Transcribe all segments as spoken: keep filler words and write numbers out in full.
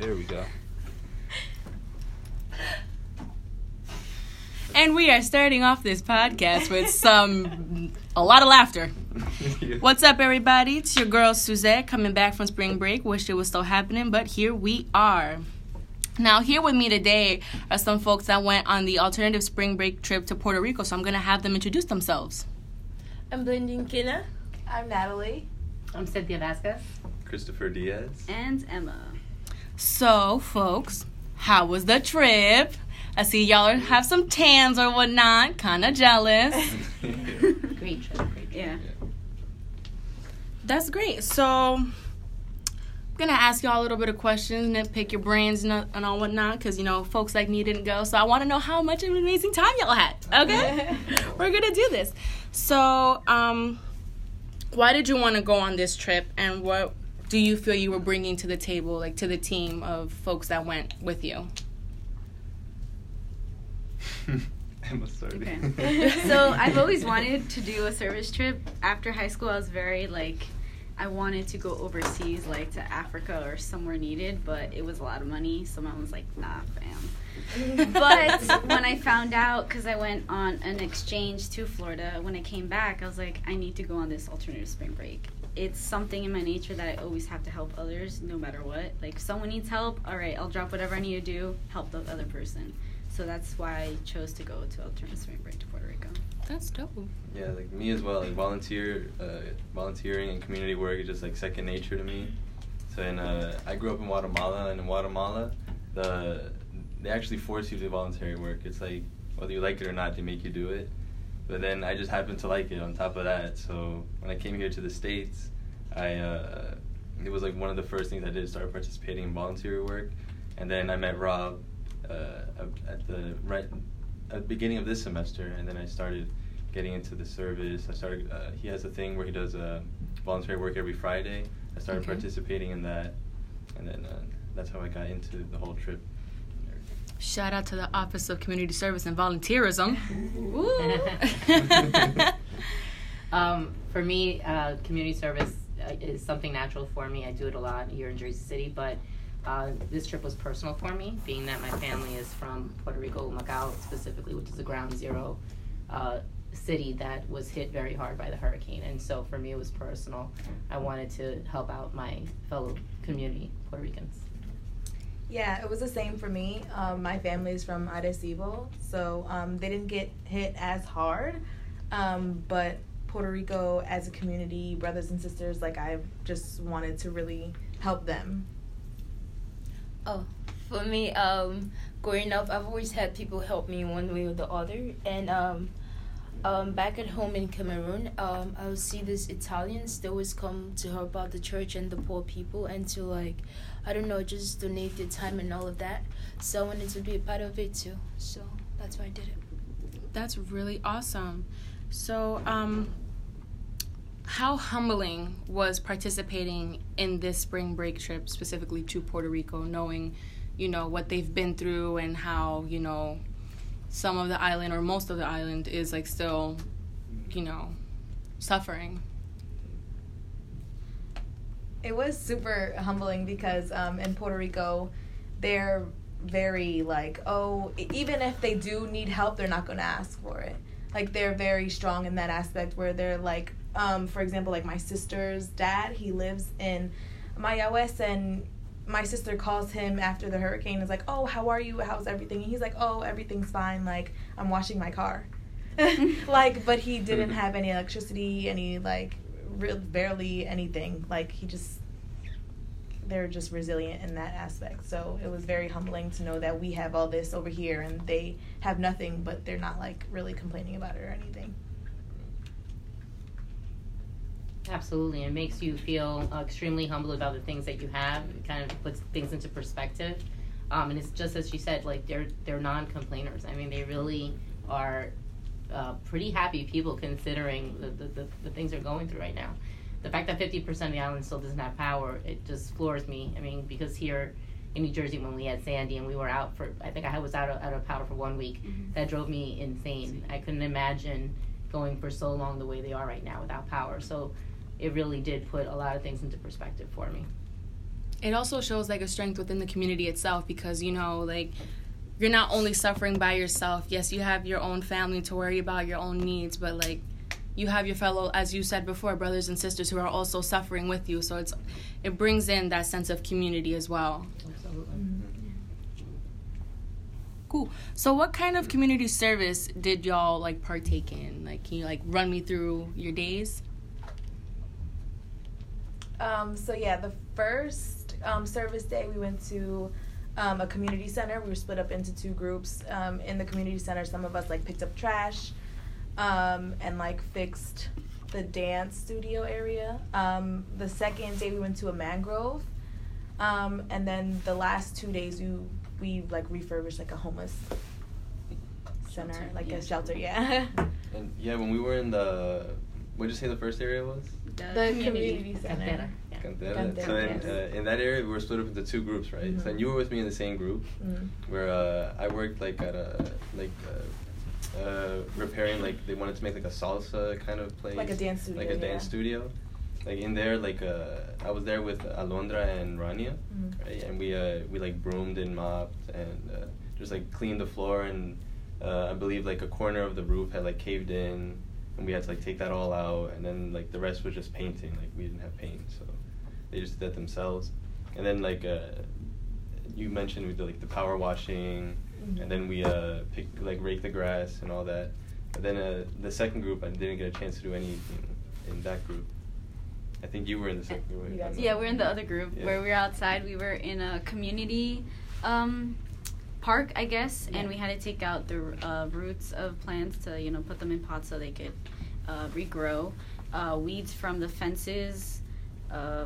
There we go. And we are starting off this podcast with some, a lot of laughter. What's up, everybody? It's your girl, Suzette, coming back from spring break. Wish it was still happening, but here we are. Now, here with me today are some folks that went on the alternative spring break trip to Puerto Rico, so I'm going to have them introduce themselves. I'm Blandine Kena. I'm Natalie. I'm Cynthia Vasquez. Christopher Diaz. And Emma. So, folks, how was the trip? I see y'all have some tans or whatnot. Kind of jealous. Great trip. Great trip. Yeah. That's great. So, I'm going to ask y'all a little bit of questions and pick your brains and, and all whatnot because, you know, folks like me didn't go. So, I want to know how much of an amazing time y'all had. Okay? We're going to do this. So, um... why did you want to go on this trip, and what do you feel you were bringing to the table, like to the team of folks that went with you? I'm a sorry. Okay. So I've always wanted to do a service trip. After high school, I was very, like, I wanted to go overseas, like to Africa or somewhere needed, but it was a lot of money, so my mom was like, nah, fam. But when I found out, because I went on an exchange to Florida, when I came back, I was like, I need to go on this alternative spring break. It's something in my nature that I always have to help others, no matter what. Like, if someone needs help, all right, I'll drop whatever I need to do, help the other person. So that's why I chose to go to alternative spring break to Puerto Rico. That's dope. Yeah, like me as well. Like volunteer, uh, volunteering and community work is just like second nature to me. So, and uh, I grew up in Guatemala, and in Guatemala, the they actually force you to voluntary work. It's like, whether you like it or not, they make you do it. But then I just happened to like it on top of that. So when I came here to the States, I uh, it was like one of the first things I did, start participating in voluntary work. And then I met Rob uh, at the right at the beginning of this semester, and then I started getting into the service. I started. Uh, he has a thing where he does uh, voluntary work every Friday. I started okay. participating in that, and then uh, that's how I got into the whole trip. Shout out to the Office of Community Service and Volunteerism. Ooh. um, for me, uh, community service uh, is something natural for me. I do it a lot here in Jersey City, but uh, this trip was personal for me, being that my family is from Puerto Rico, Macao specifically, which is a ground zero uh, city that was hit very hard by the hurricane. And so for me, it was personal. I wanted to help out my fellow community, Puerto Ricans. Yeah, it was the same for me. Um, my family's from Arecibo, so um, they didn't get hit as hard. Um, but Puerto Rico as a community, brothers and sisters, like I just wanted to really help them. Oh, for me, um, growing up, I've always had people help me one way or the other. And um, um, back at home in Cameroon, um, I would see these Italians, they always come to help out the church and the poor people and to, like, I don't know, just donate their time and all of that. So I wanted to be a part of it too. So that's why I did it. That's really awesome. So um, how humbling was participating in this spring break trip, specifically to Puerto Rico, knowing, you know, what they've been through and how, you know, some of the island or most of the island is, like, still, you know, suffering? It was super humbling because um, in Puerto Rico, they're very like, oh, even if they do need help, they're not going to ask for it. Like, they're very strong in that aspect where they're like, um, for example, like my sister's dad, he lives in Mayagüez, and my sister calls him after the hurricane and is like, oh, how are you? How's everything? And he's like, oh, everything's fine. Like, I'm washing my car. Like, but he didn't have any electricity, any like... barely anything. Like, he just, they're just resilient in that aspect. So it was very humbling to know that we have all this over here and they have nothing, but they're not like really complaining about it or anything. Absolutely. It makes you feel uh, extremely humble about the things that you have. It kind of puts things into perspective. Um, and it's just as she said, like, they're they're non-complainers. I mean, they really are Uh, pretty happy people considering the, the, the, the things they're going through right now. The fact that fifty percent of the island still doesn't have power, it just floors me. I mean, because here in New Jersey when we had Sandy and we were out for, I think I was out of, out of power for one week, mm-hmm. that drove me insane. I couldn't imagine going for so long the way they are right now without power. So it really did put a lot of things into perspective for me. It also shows, like, a strength within the community itself because, you know, like, you're not only suffering by yourself. Yes, you have your own family to worry about, your own needs, but, like, you have your fellow, as you said before, brothers and sisters who are also suffering with you. So it's it brings in that sense of community as well. Absolutely. Mm-hmm. Cool. So what kind of community service did y'all, like, partake in? Like, can you, like, run me through your days? Um, so, yeah, the first um, service day we went to um, a community center. We were split up into two groups. Um, in the community center, some of us, like, picked up trash um, and, like, fixed the dance studio area. Um, the second day we went to a mangrove. Um, and then the last two days we, we like, refurbished, like, a homeless center, shelter, like yeah. a shelter, yeah. And, yeah, when we were in the... What did you say the first area was? The, the community, community center. Cantera. Cantera. Cantera. So in, yes. uh, in that area, we were split up into two groups, right? Mm-hmm. So and you were with me in the same group, mm-hmm. where uh, I worked like at a like uh, uh, repairing like they wanted to make like a salsa kind of place, like a dance studio, like a yeah. dance studio. Like in there, like uh, I was there with Alondra and Rania, mm-hmm. right? And we uh, we like broomed and mopped and uh, just like cleaned the floor and uh, I believe like a corner of the roof had like caved in. And we had to, like, take that all out, and then, like, the rest was just painting. Like, we didn't have paint, so they just did that themselves. And then, like, uh, you mentioned we did, like, the power washing, mm-hmm. and then we, uh, pick, like, rake the grass and all that. But then uh, the second group, I didn't get a chance to do anything in that group. I think you were in the second group. Yeah, yeah we were in the other group yeah. where we were outside. We were in a community um, park, I guess, yeah. and we had to take out the uh, roots of plants to, you know, put them in pots so they could uh, regrow. Uh, weeds from the fences. Uh, uh,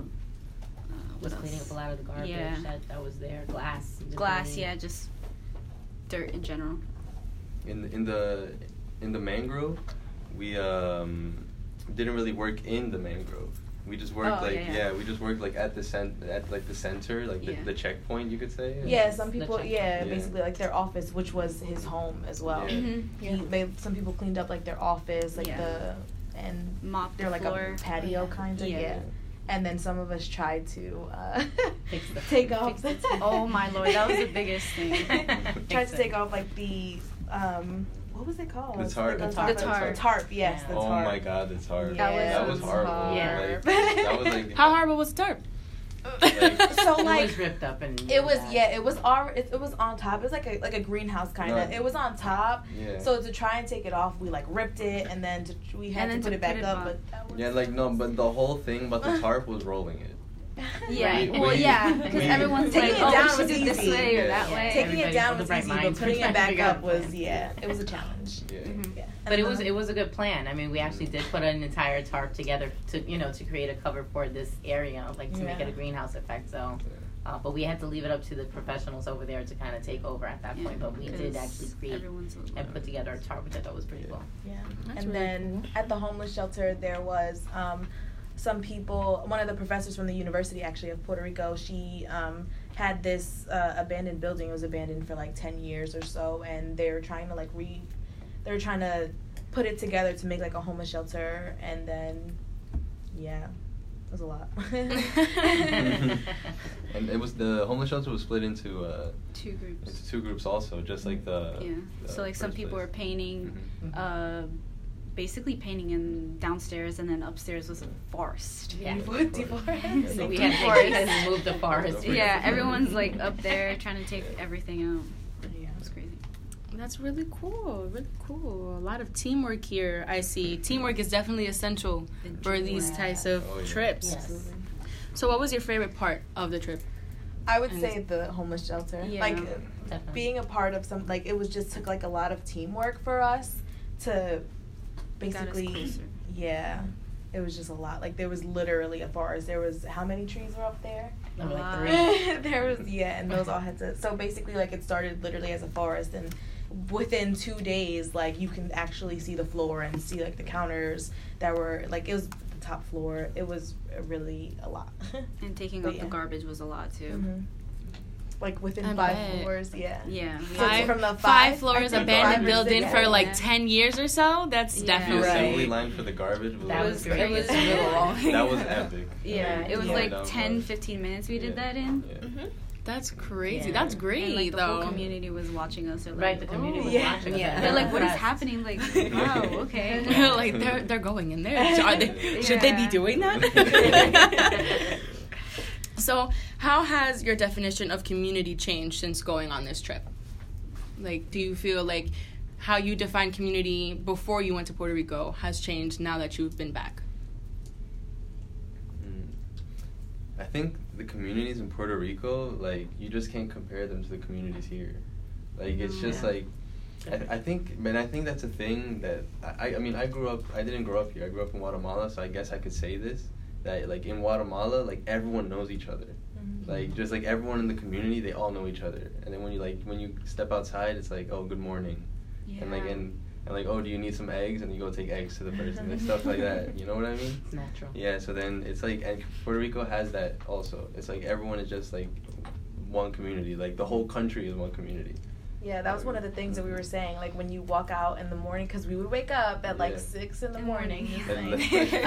what was else? Cleaning up a lot of the garbage yeah. that, that was there. Glass. Glass, cleaning. yeah, just dirt in general. In the, in the in the mangrove, we um, didn't really work in the mangrove. We just worked oh, like yeah, yeah. yeah, we just worked like at the cent at like the center, like the, yeah. the checkpoint, you could say. Yeah, some people yeah, yeah, basically like their office, which was his home as well. Yeah. Mm-hmm. yeah. He, they some people cleaned up like their office, like yeah. the and mopped their the like floor. a patio yeah. kind of yeah. yeah. And then some of us tried to uh, fix the take off fix the Oh my lord, that was the biggest thing. tried to take off like the um What was it called? The tarp. The tarp. The tarp. The tarp. The tarp. Yes, the tarp. Oh my God, the tarp. Yeah. That was, that was horrible. Hard. Yeah. Like, that was like, how horrible was tarp? Like, so like it was ripped up and it was that. yeah it was all it, it was on top. It was like a like a greenhouse kind of. No. It was on top. Yeah. So to try and take it off, we like ripped it and then to, we had and to put it back put it up. But that was yeah, like no, but the whole thing about the tarp was rolling it. Yeah. We, well, we, yeah, because everyone's taking like, it down oh, was easy. This way or that yeah. way. Taking Everybody it down was easy, but putting it back up was yeah, it was a challenge. Yeah. Mm-hmm. yeah. But it was it was a good plan. I mean, we actually did put an entire tarp together to you know to create a cover for this area, like to yeah. make it a greenhouse effect. So, uh, but we had to leave it up to the professionals over there to kind of take over at that yeah. point. But we did actually create and put together a tarp, which I thought was pretty yeah. cool. Yeah, That's and really then cool. at the homeless shelter there was. Um, Some people, one of the professors from the University, actually, of Puerto Rico, she um, had this uh, abandoned building. It was abandoned for, like, ten years or so, and they were trying to, like, re... They were trying to put it together to make, like, a homeless shelter, and then, yeah, it was a lot. And it was, the homeless shelter was split into... Uh, two groups. Into two groups also, just like the... Yeah, the so, like, some people place. were painting... Mm-hmm. Uh, basically painting in downstairs and then upstairs was a forest. Yeah. yeah. So we had to move the forest. Yeah, everyone's like up there trying to take everything out. Yeah, it was crazy. That's really cool, really cool. A lot of teamwork here, I see. Teamwork is definitely essential for these types of oh, yeah. trips. Yes. So what was your favorite part of the trip? I would and say the homeless shelter. Yeah. Like definitely. being a part of some, like it was just took like a lot of teamwork for us to... Basically, yeah, it was just a lot. Like, there was literally a forest. There was, how many trees were up there? There were like three. There was, yeah, and those all had to, so basically, like, it started literally as a forest, and within two days, like, you can actually see the floor and see, like, the counters that were, like, it was the top floor. It was really a lot. And taking but, out yeah. the garbage was a lot, too. Mm-hmm. like within I five bet. floors. Yeah, yeah. So five, from the five, five floors abandoned building for like yeah. ten years or so. That's yeah. definitely right. Assembly line for the garbage. That, that was, was it was real long. That was epic. Yeah, yeah. It was yeah. like yeah. ten, fifteen minutes we yeah. did that in. Yeah. Mm-hmm. That's crazy. Yeah. That's great, and, like, the though. The whole community was watching us. Like, right, the community oh, was yeah. watching us. Yeah. They're like, what is happening? Like, wow, okay. Like, they're they're going in there. Are they, yeah. Should they be doing that? So, how has your definition of community changed since going on this trip? Like, do you feel like how you defined community before you went to Puerto Rico has changed now that you've been back? I think the communities in Puerto Rico, like, you just can't compare them to the communities here. Like, it's just, yeah. like, I, I think, man, I think that's a thing that, I, I mean, I grew up, I didn't grow up here. I grew up in Guatemala, so I guess I could say this, that, like, in Guatemala, like, everyone knows each other. Mm-hmm. Like, just, like, everyone in the community, they all know each other. And then when you, like, when you step outside, it's like, oh, good morning. Yeah. And, like, and, and, like, oh, do you need some eggs? And you go take eggs to the person and stuff like that. You know what I mean? It's natural. Yeah, so then it's, like, and Puerto Rico has that also. It's, like, everyone is just, like, one community. Like, the whole country is one community. Yeah, that was one of the things that we were saying. Like, when you walk out in the morning, because we would wake up at, like, yeah. six in the morning. And like, for the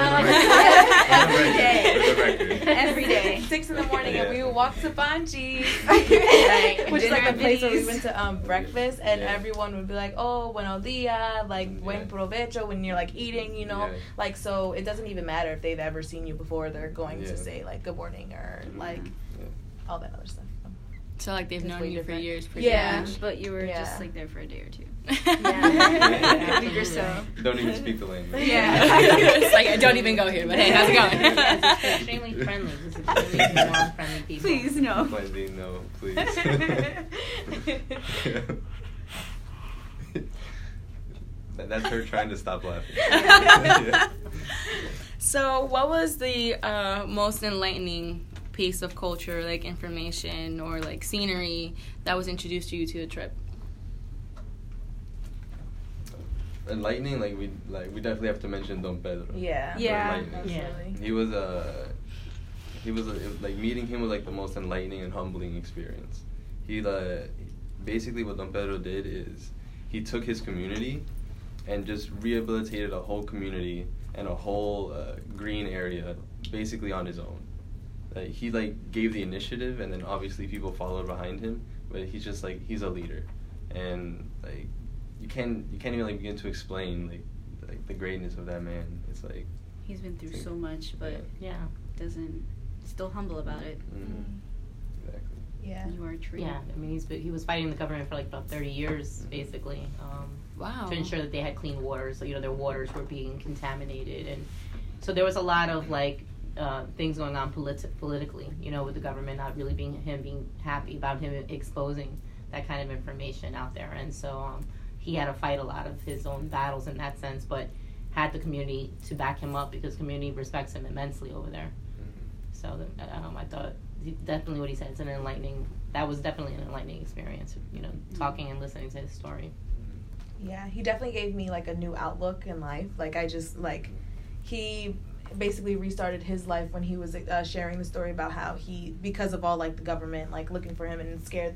every day. For the record. Every day. six in the morning, yeah. and we would walk to Banji. Like, which is like a place where we went to um, breakfast, and yeah. everyone would be like, oh, buenos dia, like, yeah. buen provecho, when you're, like, eating, you know? Yeah. Like, so it doesn't even matter if they've ever seen you before. They're going yeah. to say, like, good morning or, like, yeah. all that other stuff. So, like, they've known you different. for years, pretty yeah. much. But you were yeah. just, like, there for a day or two. Yeah. A week or so. Don't even speak the language. Yeah. It's like, I don't even go here, but hey, how's it going? Yeah, it's extremely friendly. It's extremely non-friendly people. Please, no. Please, no, please. That's her trying to stop laughing. Yeah. So, what was the uh, most enlightening piece of culture, like information or like scenery that was introduced to you to the trip? Enlightening, like we like we definitely have to mention Don Pedro. Yeah, yeah, yeah. He was a uh, he was uh, like meeting him was like the most enlightening and humbling experience. He uh, basically what Don Pedro did is he took his community and just rehabilitated a whole community and a whole uh, green area basically on his own. Like, he, like, gave the initiative, and then obviously people followed behind him, but he's just, like, he's a leader. And, like, you can't, you can't even, like, begin to explain, like, like the greatness of that man. It's, like... He's been through like, so much, but, yeah. yeah, doesn't... Still humble about it. Mm-hmm. Exactly. Yeah. You are a tree. Yeah, I mean, he's been, he was fighting the government for, like, about thirty years, basically. Um, wow. To ensure that they had clean water, so, you know, their waters were being contaminated. And so there was a lot of, like... Uh, things going on politi- politically, you know, with the government not really being him being happy about him exposing that kind of information out there. And so um, he had to fight a lot of his own battles in that sense, but had the community to back him up because community respects him immensely over there. Mm-hmm. So um, I thought definitely what he said, it's an enlightening, that was definitely an enlightening experience, you know, mm-hmm. talking and listening to his story. Yeah, he definitely gave me like a new outlook in life. Like I just like, he... basically restarted his life when he was uh, sharing the story about how he, because of all like the government like looking for him and scared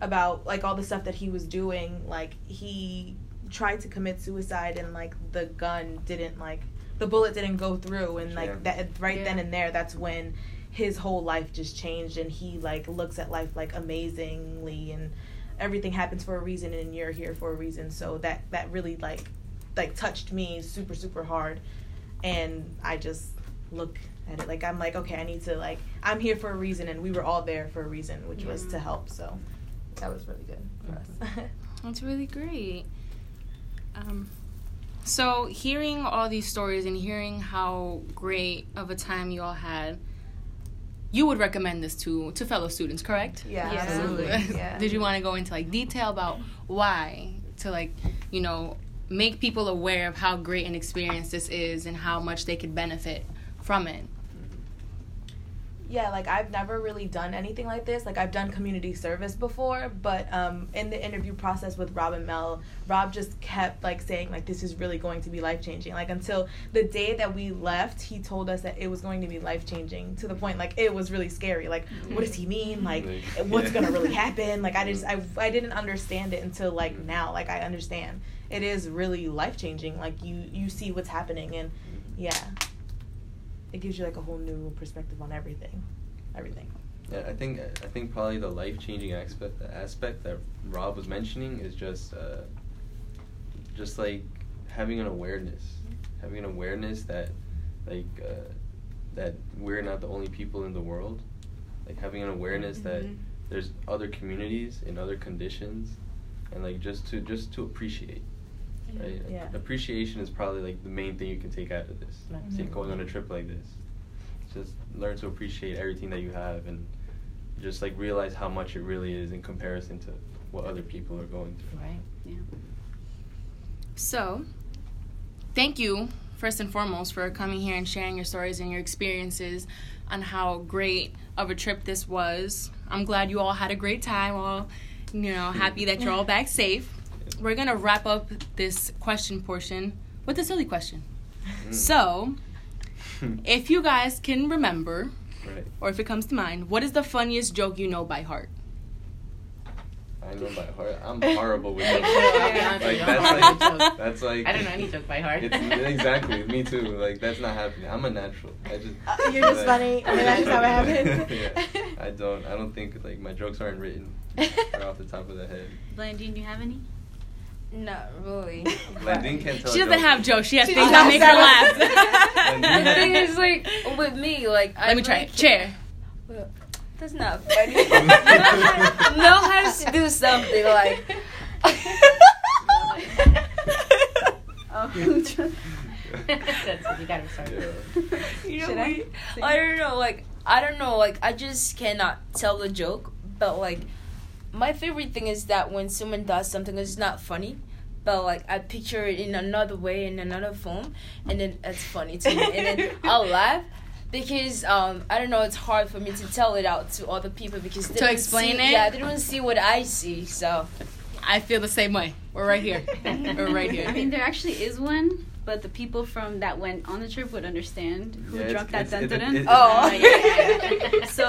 about like all the stuff that he was doing, like he tried to commit suicide and like the gun didn't like the bullet didn't go through, and like that right yeah. then and there, that's when his whole life just changed, and he like looks at life like amazingly, and everything happens for a reason and you're here for a reason. So that that really like like touched me super super hard. And I just look at it like I'm like, okay, I need to like I'm here for a reason, and we were all there for a reason, which yeah. was to help. So that was really good for mm-hmm. us. That's really great. Um, so hearing all these stories and hearing how great of a time you all had, you would recommend this to to fellow students, correct? Yeah, yeah. Absolutely. Yeah. Did you want to go into like detail about why to like you know? make people aware of how great an experience this is and how much they could benefit from it? yeah, like, I've never really done anything like this. Like, I've done community service before, but um, in the interview process with Rob and Mel, Rob just kept, like, saying, like, this is really going to be life-changing. Like, until the day that we left, he told us that it was going to be life-changing to the point, like, it was really scary. Like, mm-hmm. what does he mean? Like, like what's yeah. going to really happen? Like, I just, I, I didn't understand it until, like, now. Like, I understand. It is really life-changing. Like, you, you see what's happening, and, yeah. It gives you like a whole new perspective on everything, everything. Yeah, I think I think probably the life-changing aspect aspect that Rob was mentioning is just, uh, just like having an awareness, having an awareness that, like, uh, that we're not the only people in the world, like having an awareness mm-hmm. that there's other communities in other conditions, and like just to just to appreciate. Right? Yeah. Appreciation is probably like the main thing you can take out of this. Mm-hmm. See, going on a trip like this, just learn to appreciate everything that you have, and just like realize how much it really is in comparison to what other people are going through. Right. Yeah. So, thank you first and foremost for coming here and sharing your stories and your experiences on how great of a trip this was. I'm glad you all had a great time. All, you know, happy that you're all back safe. We're going to wrap up this question portion with a silly question. Mm. So, if you guys can remember, right. or if it comes to mind, what is the funniest joke you know by heart? I know by heart. I'm horrible with jokes. Yeah, like, that's, like, that's like... I don't know any joke by heart. It's, exactly. Me too. Like, that's not happening. I'm a natural. I just, uh, you're just like, funny. I mean, that's how it happens. Yeah. I don't. I don't think, like, my jokes aren't written right off the top of the head. Blandine, you have any? Not really. Blandine can't tell. She doesn't have jokes. She has she things that make her laugh. The thing is, like, with me, like, let I me try it. Chair. Well, that's not funny. No, has to do something like. um, that's what you gotta start. Yeah. You know, should I? I don't know. Like, I don't know. Like, I just cannot tell the joke, but like. My favorite thing is that when someone does something that's not funny, but, like, I picture it in another way, in another form, and then it's funny to me. And then I'll laugh because, um, I don't know, it's hard for me to tell it out to other people because they to don't explain see, it? Yeah, they don't see what I see, so. I feel the same way. We're right here. We're right here. I mean, there actually is one. But the people from that went on the trip would understand who yeah, drunk that dun dun dun. Oh, yeah. So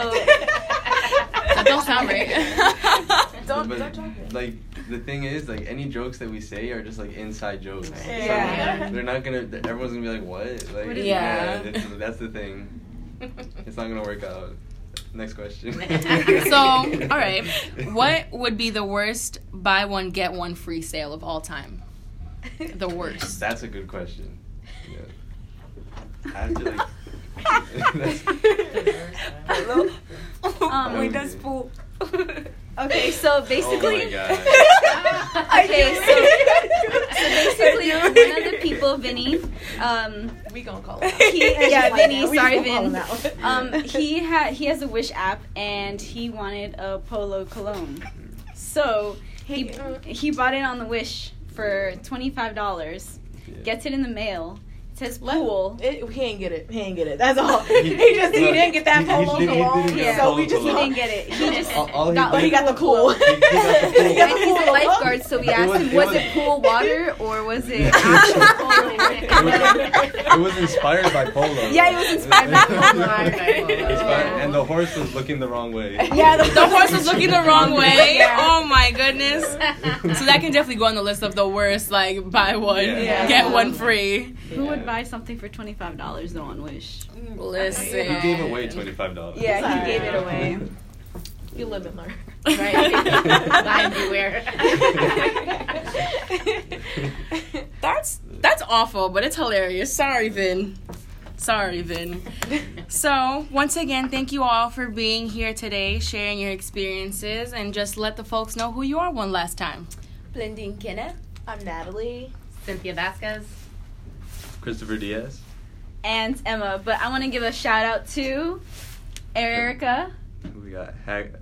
that don't sound right. Don't but, don't drop it. Like the thing is, like any jokes that we say are just like inside jokes. Yeah. yeah. They're not gonna. Everyone's gonna be like, "What?" Like, what yeah. yeah it's, that's the thing. It's not gonna work out. Next question. So, all right, what would be the worst buy one get one free sale of all time? The worst. That's a good question. Yeah. I feel like that's the worst. Um, we does pool. Okay, so basically. Oh my God. Okay, so, so basically, one of the people, Vinny. Um, we gonna call him out. He, yeah, Vinny. Sorry, Vin. Um, he had he has a Wish app and he wanted a Polo cologne, so he he bought it on the Wish. For twenty-five dollars, yeah. Gets it in the mail. It says pool. It, he ain't get it. He ain't get it. That's all. He, he just he didn't get that Polo cologne. Yeah. So we just he didn't get it. He just all, all got, he, he got the pool. He, he got the pool. He got the pool. He's a lifeguard, so we asked was, him, was it, was it pool water or was it actual Polo? It was inspired by Polo. Yeah, it was inspired by Polo. And the horse was looking the wrong way. Yeah, the, the horse was looking the wrong way. Oh my goodness. So that can definitely go on the list of the worst. Like buy one, yeah. Yeah. get one free. Yeah. Who would buy something for twenty-five dollars though on Wish? Listen. He gave away twenty-five dollars. Yeah, Sorry. he gave it away. You live and learn. Right? Beware. That's that's awful, but it's hilarious. Sorry, Vin. Sorry, Vin. So, once again, thank you all for being here today, sharing your experiences, and just let the folks know who you are one last time. Blandine Kena. I'm Natalie. Cynthia Vasquez. Christopher Diaz. And Emma. But I want to give a shout out to Erica. We got Hag-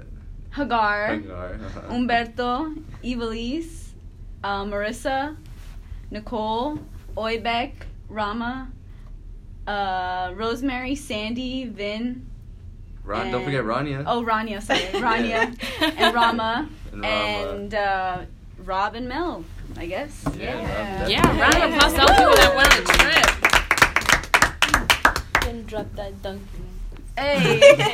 Hagar. Hagar. Uh-huh. Umberto. Ivelisse. Uh, Marissa. Nicole. Oybek. Rama. Uh, Rosemary. Sandy. Vin. Ron, don't forget Rania. Oh, Rania, sorry. Rania and Rama. And Rama. And uh, Rob and Mel, I guess. Yeah. Yeah, yeah. Round of applause to all people that went on a trip. Then drop that donkey. Hey.